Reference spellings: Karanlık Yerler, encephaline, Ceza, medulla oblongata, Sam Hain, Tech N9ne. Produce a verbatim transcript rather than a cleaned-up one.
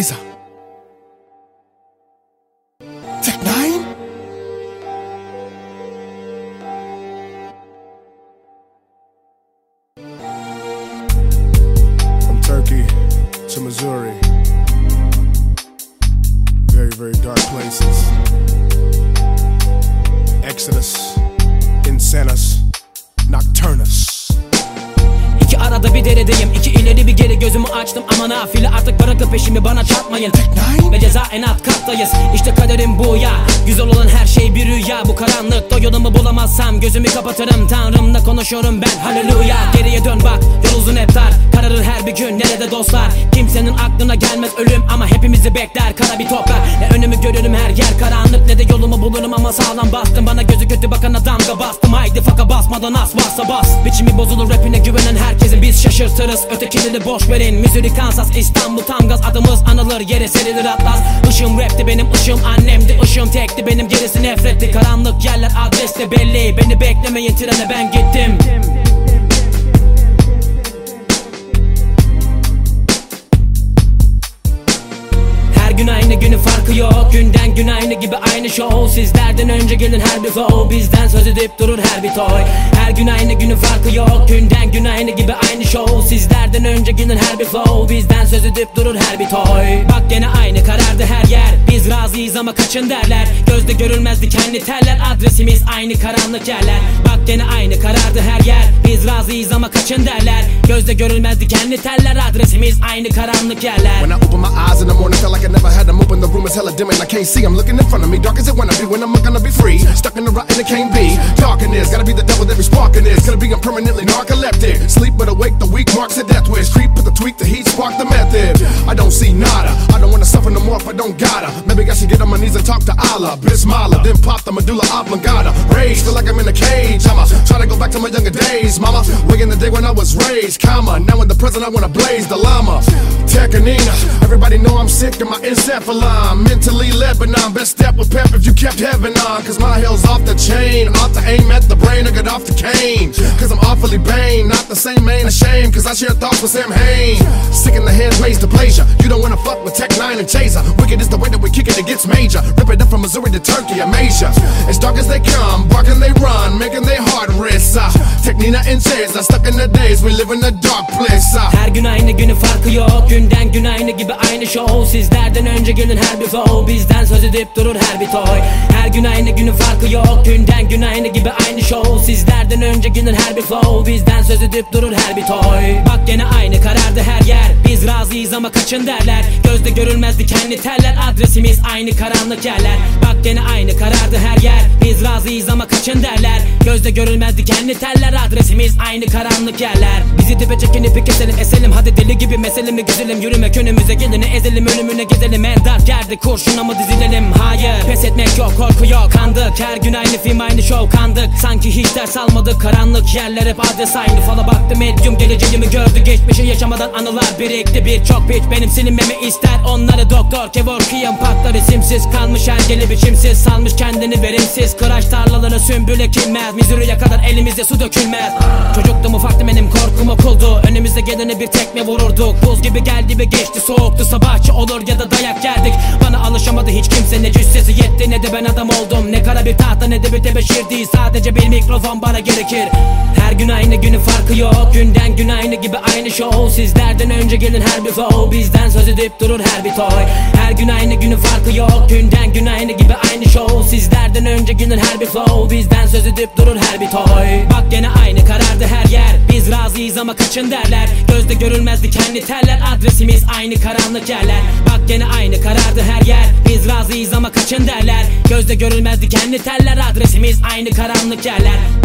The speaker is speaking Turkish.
Ceza. Tech N9ne. From Turkey to Missouri. Very, very dark places. Exodus, Insanus, Nocturnus. İki arada bir deredeyim, iki ileri bir geri gözümü açtım ama nafile artık bırakın peşimi bana çarpmayın. Ve ceza en alt kattayız, işte kaderim bu ya. Güzel olan her şey bir rüya, bu karanlıkta yolumu bulamazsam gözümü kapatırım. Tanrımla konuşuyorum ben, halleluya. Geriye dön bak, yol uzun hep dar, kararır her bir gün nerede dostlar. Kimsenin aklına gelmez ölüm ama hepimizi bekler kara bir toprak. Ne önümü görürüm her yer karanlık, ne de yolumu bulurum ama sağlam bastım. Bana gözü kötü bakana damga bastım, haydi faka basmadan as varsa bas. Biçimi bozulur rapine güvenen herkes. Biz şaşırtırız, ötekileri boş verin. Missouri, Kansas, İstanbul, tam gaz. Adımız anılır, yere serilir atlas. Işım rapti benim, ışım annemdi. Işım tekti benim, gerisi nefretti. Karanlık yerler adres de belli. Beni beklemeyin trene, ben gittim. Gün aynı günün farkı yok, günden gün aynı gibi aynı show. Sizlerden önce gelin her bir flow, bizden söz edip durur her bir toy. Her gün aynı günün farkı yok, günden gün aynı gibi aynı show. Sizlerden önce gelin her bir flow, bizden söz edip durur her bir toy. Bak gene aynı karardı her yer, biz razıyız ama kaçın derler. Gözde görülmez dikenli teller, adresimiz aynı karanlık yerler. Bak gene aynı karardı her yer, biz razıyız ama kaçın derler. Gözde görülmez dikenli teller, adresimiz aynı karanlık yerler. I had them open, the room is hella dim and I can't see. I'm looking in front of me, dark as it wanna be. When I'm gonna be free, stuck in the rut and it can't be. Dark in this, gotta be the devil that be sparking this. Gotta be I'm permanently narcoleptic. Sleep but awake, the weak marks a death wish. Creep with the tweak, the heat spark the method. I don't see nada, I don't wanna suffer no more if I don't gotta. Maybe I should get on my knees and talk to Allah, Bismillah, then pop the medulla oblongata. Rage, feel like I'm in a cage, I'ma try to go back to my younger days, mama. Way in the day when I was raised, comma. Now in the present I wanna blaze the llama. Tech N9ne, everybody know I'm sick and my encephaline. Mentally Lebanon, best step with pep if you kept heaven on. Cause my hell's off the chain, off the aim at the brain, I got off the cane. Cause I'm awfully vain, not the same man, a shame. Cause I share thoughts with Sam Hain. Sick in the hand, raised to pleasure. You don't wanna fuck with Tech N9ne and Ceza. Wicked is the way that we kick it, it gets major. Rip it up from Missouri to Turkey, I'm Asia. As dark as they come, barking they run, making they hard rest. uh, Tech N9ne and Ceza, stuck in the days, we live in a dark place. uh. Her gün aynı günün farkı yok, günden gün aynı gibi aynı show. Sizlerden önce gelin her bir flow, bizden söz edip durur her bir toy. Her gün aynı günün farkı yok, günden gün aynı gibi aynı show. Sizlerden önce gelin her bir flow, bizden söz edip durur her bir toy. Bak gene aynı karardı her yer, biz razıyız ama kaçın derler. Gözde görülmez dikenli teller, adresimiz aynı karanlık yerler. Bak gene aynı karardı her yer, biz razıyız ama kaçın derler. Gözde görülmez dikenli teller, adresimiz aynı karanlık yerler. Bizi dibe çekin ipi keselim, eselim hadi deli gibi meselimi güzelim. Yürümek önümüze gelini ezelim, önümüne gezelim. Mendar geldi kurşuna mı dizilelim? Hayır, pes etmek yok, korku yok. Kandık, her gün aynı film aynı show. Kandık, sanki hiç ders almadık. Karanlık yerler hep adres aynı. Fala baktı medyum, geleceğimi gördü. Geçmişi yaşamadan anılar birikti. Birçok piç benim silinmemi ister. Onları doktor kevorkiyim patlar isimsiz. Kalmış engeli biçimsiz, salmış kendini verimsiz. Kıraç tarlalara sümbül ekilmez, Missouri'ye kadar elimizde su dökülmez. Çocuktum ufaktım, benim korkum okuldu. Önümüzde gelene bir tekme vururduk. Buz gibi geldi ve geçti, soğuktu. Sabahçı olur ya da dayak geldik. Bana alışamadı hiç kimse, ne cüssesi yetti ne de ben adam oldum. Ne kara bir tahta ne de bir tebeşir değil, sadece bir mikrofon bana gerekir. Her gün aynı günün farkı yok, günden gün aynı gibi aynı show. Sizlerden önce gelin her bir flow, bizden söz edip durur her bir toy. Her gün aynı günün farkı yok, günden gün aynı gibi aynı show. Sizlerden önce gelin her bir flow, bizden söz edip durur her bir toy. Bak gene aynı karardı her yer, biz razıyız ama kaçın derler. Gözde görülmez dikenli teller, adresimiz aynı karanlık yerler. Bak gene aynı Aynı karardı her yer, biz razıyız ama kaçın derler. Gözde görülmez dikenli teller, adresimiz aynı karanlık yerler.